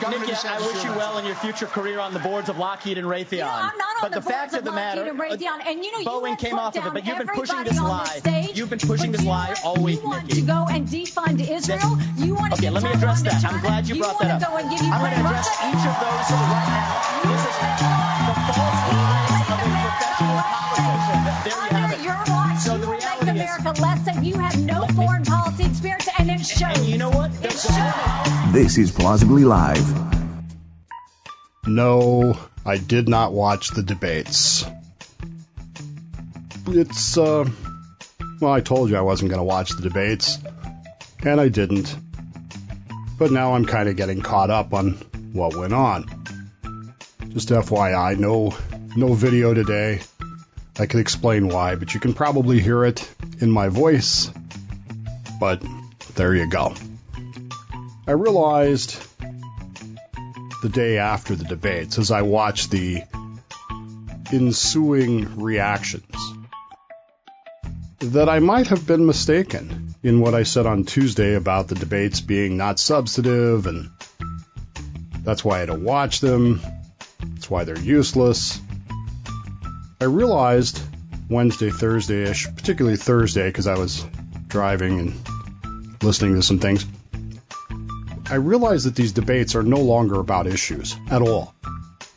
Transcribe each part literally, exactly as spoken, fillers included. Governor Nikki, DeSantis, I wish you well in your future career on the boards of Lockheed and Raytheon. You know, I'm not on but the, the fact of, of the matter, and Raytheon, and you know, Boeing you came off of it, but you've been pushing this lie. Stage, you've been pushing this lie all week, Nikki. You want to go and defund Israel? This, you want to okay, let me address that. I'm glad you, you brought that up. Go I'm going to address each of those right now. This is the false lies of a professional politician. There you have it. Your watch, so the reality is, America less than you have no foreign policy experience, and it shows. And you know what? It shows. This is Plausibly Live. No, I did not watch the debates. It's, uh, well, I told you I wasn't going to watch the debates, and I didn't. But now I'm kind of getting caught up on what went on. Just F Y I, no, no video today. I can explain why, but you can probably hear it in my voice. But there you go. I realized the day after the debates, as I watched the ensuing reactions, that I might have been mistaken in what I said on Tuesday about the debates being not substantive, and that's why I don't watch them, that's why they're useless. I realized Wednesday, Thursday-ish, particularly Thursday, because I was driving and listening to some things, I realize that these debates are no longer about issues at all.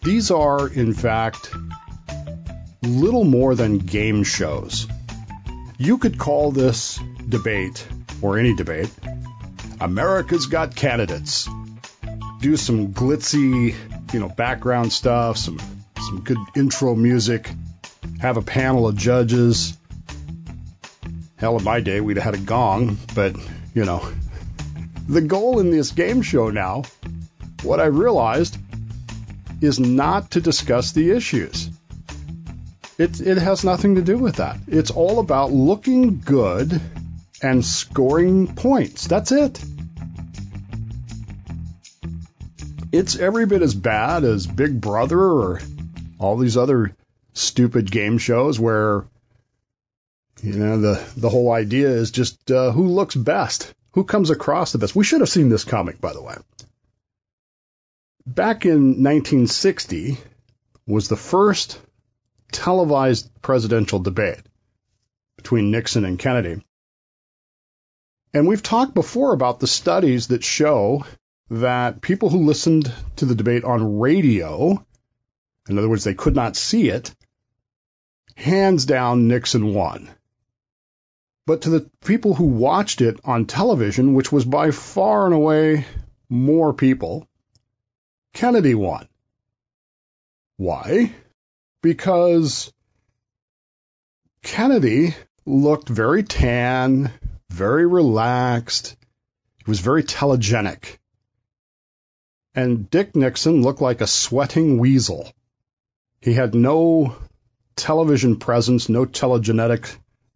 These are, in fact, little more than game shows. You could call this debate, or any debate, America's Got Candidates. Do some glitzy, you know, background stuff, some, some good intro music, have a panel of judges. Hell, in my day, we'd have had a gong, but, you know... The goal in this game show now, what I realized, is not to discuss the issues. It, it has nothing to do with that. It's all about looking good and scoring points. That's it. It's every bit as bad as Big Brother or all these other stupid game shows where, you know, the, the whole idea is just uh, who looks best. Who comes across the best? We should have seen this comic, by the way. Back in nineteen sixty was the first televised presidential debate between Nixon and Kennedy. And we've talked before about the studies that show that people who listened to the debate on radio, in other words, they could not see it, hands down, Nixon won. But to the people who watched it on television, which was by far and away more people, Kennedy won. Why? Because Kennedy looked very tan, very relaxed. He was very telegenic. And Dick Nixon looked like a sweating weasel. He had no television presence, no telegenetic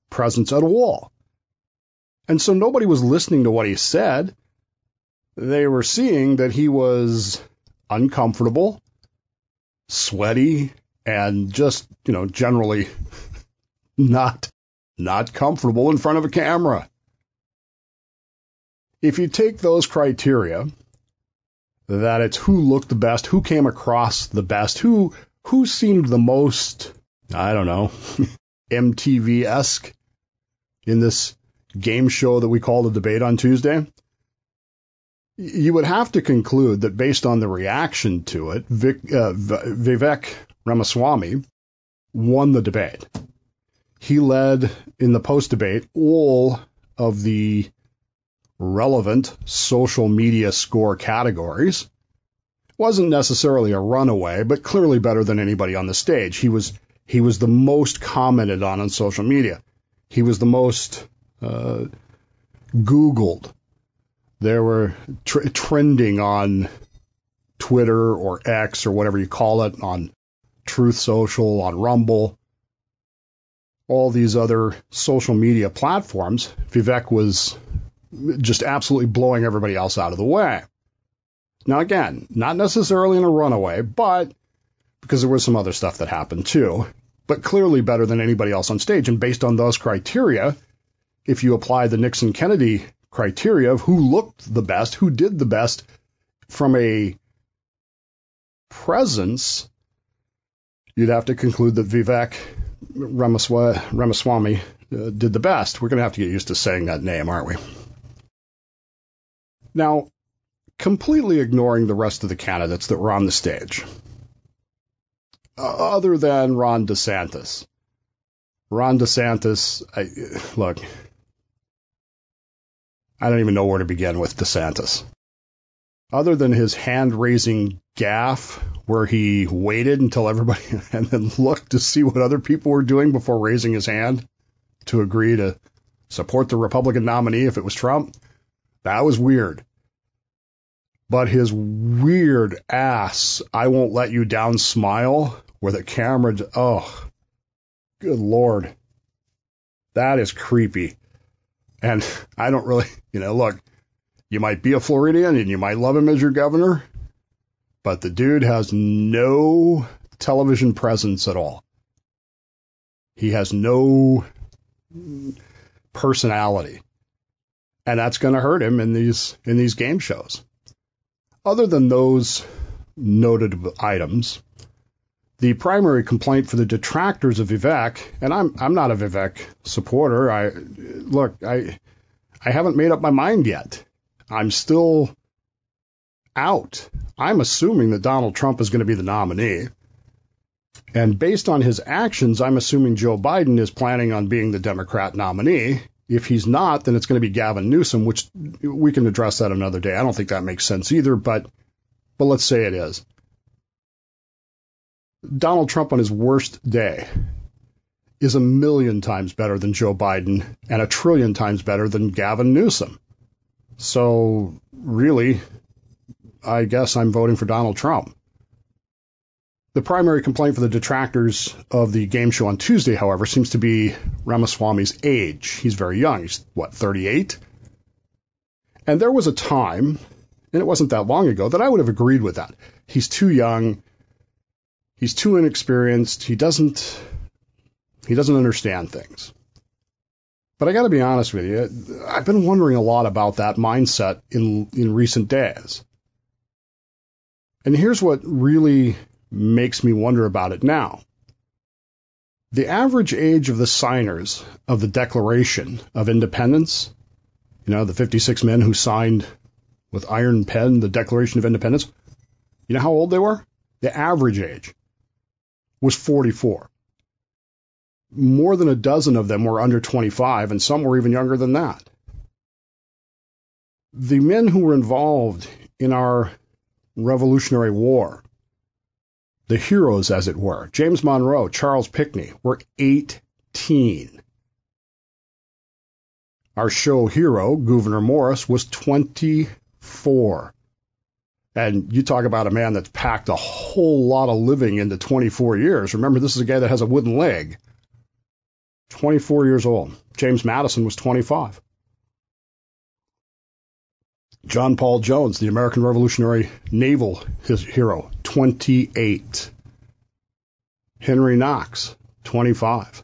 presence at all. And so nobody was listening to what he said. They were seeing that he was uncomfortable, sweaty, and just, you know, generally not, not comfortable in front of a camera. If you take those criteria, that it's who looked the best, who came across the best, who, who seemed the most, I don't know, M T V-esque, in this game show that we call the debate on Tuesday, you would have to conclude that based on the reaction to it, Vic, uh, Vivek Ramaswamy won the debate. He led in the post-debate all of the relevant social media score categories. Wasn't necessarily a runaway, but clearly better than anybody on the stage. He was he was the most commented on on social media. He was the most uh, Googled. There were tr- trending on Twitter or X or whatever you call it, on Truth Social, on Rumble, all these other social media platforms. Vivek was just absolutely blowing everybody else out of the way. Now, again, not necessarily in a runaway, but because there was some other stuff that happened, too. But clearly better than anybody else on stage. And based on those criteria, if you apply the Nixon-Kennedy criteria of who looked the best, who did the best from a presence, you'd have to conclude that Vivek Ramaswamy, Ramaswamy uh, did the best. We're going to have to get used to saying that name, aren't we? Now, completely ignoring the rest of the candidates that were on the stage, uh, other than Ron DeSantis. Ron DeSantis, I, look, I don't even know where to begin with DeSantis. Other than his hand-raising gaffe where he waited until everybody and then looked to see what other people were doing before raising his hand to agree to support the Republican nominee if it was Trump, that was weird. But his weird ass, I won't let you down smile where the camera, oh, good Lord. That is creepy. And I don't really, you know, look, you might be a Floridian and you might love him as your governor, but the dude has no television presence at all. He has no personality. And that's going to hurt him in these in these game shows. Other than those noted items, the primary complaint for the detractors of Vivek, and I'm I'm not a Vivek supporter. I look, I I haven't made up my mind yet. I'm still out. I'm assuming that Donald Trump is going to be the nominee. And based on his actions, I'm assuming Joe Biden is planning on being the Democrat nominee. If he's not, then it's going to be Gavin Newsom, which we can address that another day. I don't think that makes sense either, but but let's say it is. Donald Trump on his worst day is a million times better than Joe Biden and a trillion times better than Gavin Newsom. So really, I guess I'm voting for Donald Trump. The primary complaint for the detractors of the game show on Tuesday, however, seems to be Ramaswamy's age. He's very young. He's, what, thirty-eight? And there was a time, and it wasn't that long ago, that I would have agreed with that. He's too young. He's too inexperienced. He doesn't, he doesn't understand things. But I got to be honest with you. I've been wondering a lot about that mindset in in recent days. And here's what really makes me wonder about it now. The average age of the signers of the Declaration of Independence, you know, the fifty-six men who signed with iron pen the Declaration of Independence, you know how old they were? The average age was forty-four. More than a dozen of them were under twenty-five, and some were even younger than that. The men who were involved in our Revolutionary War, the heroes, as it were, James Monroe, Charles Pinckney, were eighteen. Our show hero, Gouverneur Morris, was twenty-four. And you talk about a man that's packed a whole lot of living into twenty-four years. Remember, this is a guy that has a wooden leg. twenty-four years old. James Madison was twenty-five. John Paul Jones, the American Revolutionary Naval hero, twenty-eight. Henry Knox, twenty-five.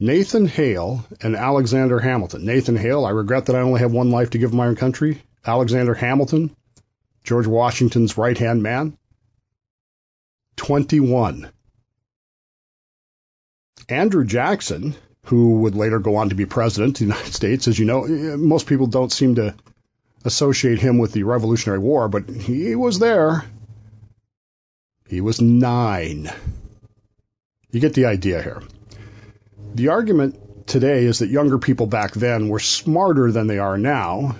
Nathan Hale and Alexander Hamilton. Nathan Hale, I regret that I only have one life to give my own country. Alexander Hamilton, George Washington's right-hand man, twenty-one. Andrew Jackson, who would later go on to be president of the United States. As you know, most people don't seem to associate him with the Revolutionary War, but he was there. He was nine. You get the idea here. The argument today is that younger people back then were smarter than they are now,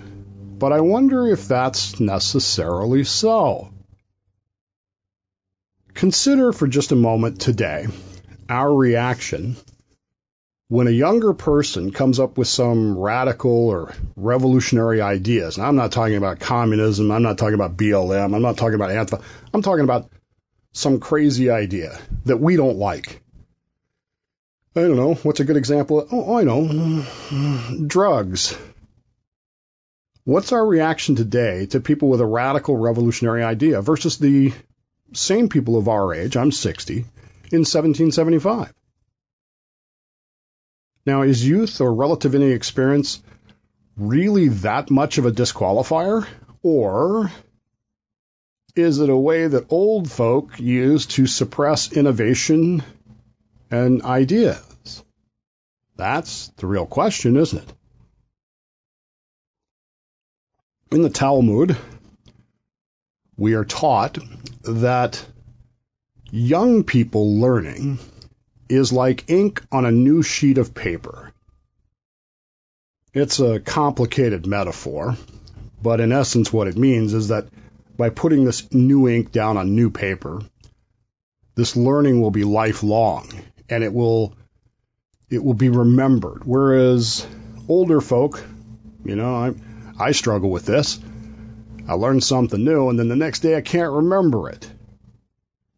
but I wonder if that's necessarily so. Consider for just a moment today our reaction when a younger person comes up with some radical or revolutionary ideas. And I'm not talking about communism. I'm not talking about B L M. I'm not talking about Antifa. I'm talking about some crazy idea that we don't like. I don't know. What's a good example? Oh, I know. Drugs. What's our reaction today to people with a radical revolutionary idea versus the same people of our age, I'm sixty, in seventeen seventy-five? Now, is youth or relative inexperience really that much of a disqualifier? Or Is it a way that old folk use to suppress innovation and ideas? That's the real question, isn't it? In the Talmud, we are taught that young people learning is like ink on a new sheet of paper. It's a complicated metaphor, but in essence what it means is that by putting this new ink down on new paper, this learning will be lifelong, and it will it will be remembered. Whereas older folk, you know, I I struggle with this. I learn something new, and then the next day I can't remember it.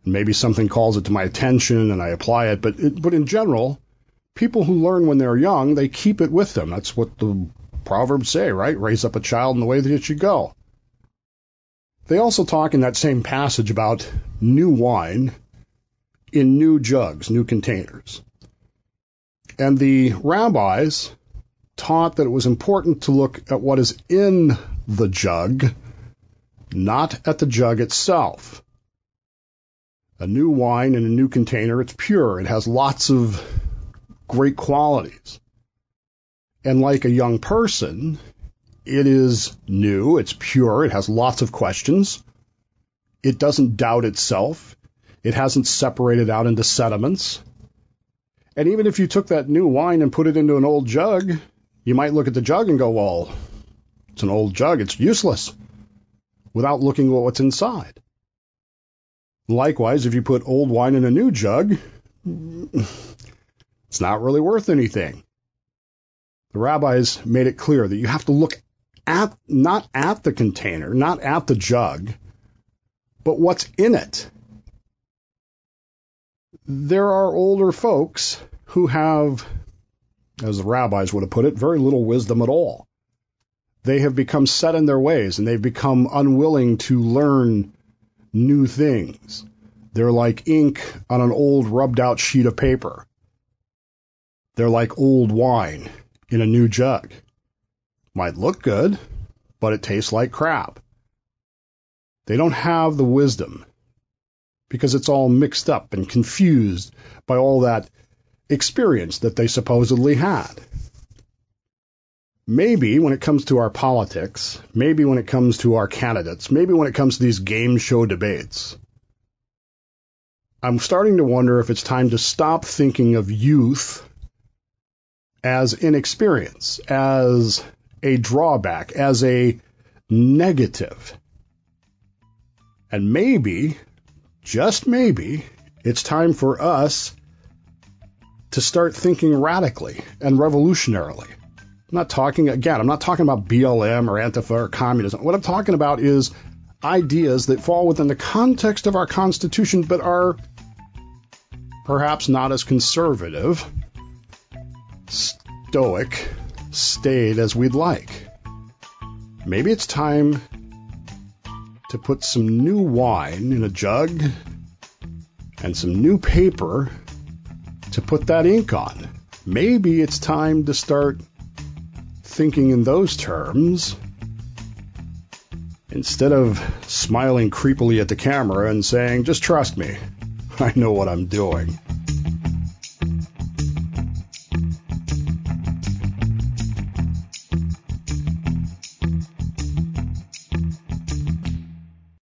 Maybe something calls it to my attention, and I apply it. But it, but in general, people who learn when they're young, they keep it with them. That's what the Proverbs say, right? Raise up a child in the way that it should go. They also talk in that same passage about new wine in new jugs, new containers. And the rabbis taught that it was important to look at what is in the jug, not at the jug itself. A new wine in a new container, it's pure. It has lots of great qualities. And like a young person, it is new, it's pure, it has lots of questions. It doesn't doubt itself. It hasn't separated out into sediments. And even if you took that new wine and put it into an old jug, you might look at the jug and go, well, it's an old jug, it's useless, without looking at what's inside. Likewise, if you put old wine in a new jug, it's not really worth anything. The rabbis made it clear that you have to look at, not at the container, not at the jug, but what's in it. There are older folks who have, as the rabbis would have put it, very little wisdom at all. They have become set in their ways, and they've become unwilling to learn new things. They're like ink on an old rubbed-out sheet of paper. They're like old wine in a new jug. Might look good, but it tastes like crap. They don't have the wisdom, because it's all mixed up and confused by all that experience that they supposedly had. Maybe when it comes to our politics, maybe when it comes to our candidates, maybe when it comes to these game show debates, I'm starting to wonder if it's time to stop thinking of youth as inexperience, as a drawback, as a negative. And maybe, just maybe, it's time for us to start thinking radically and revolutionarily. I'm not talking, again, I'm not talking about B L M or Antifa or communism. What I'm talking about is ideas that fall within the context of our Constitution but are perhaps not as conservative, stoic, staid as we'd like. Maybe it's time to put some new wine in a jug and some new paper to put that ink on. Maybe it's time to start thinking in those terms instead of smiling creepily at the camera and saying, just trust me, I know what I'm doing.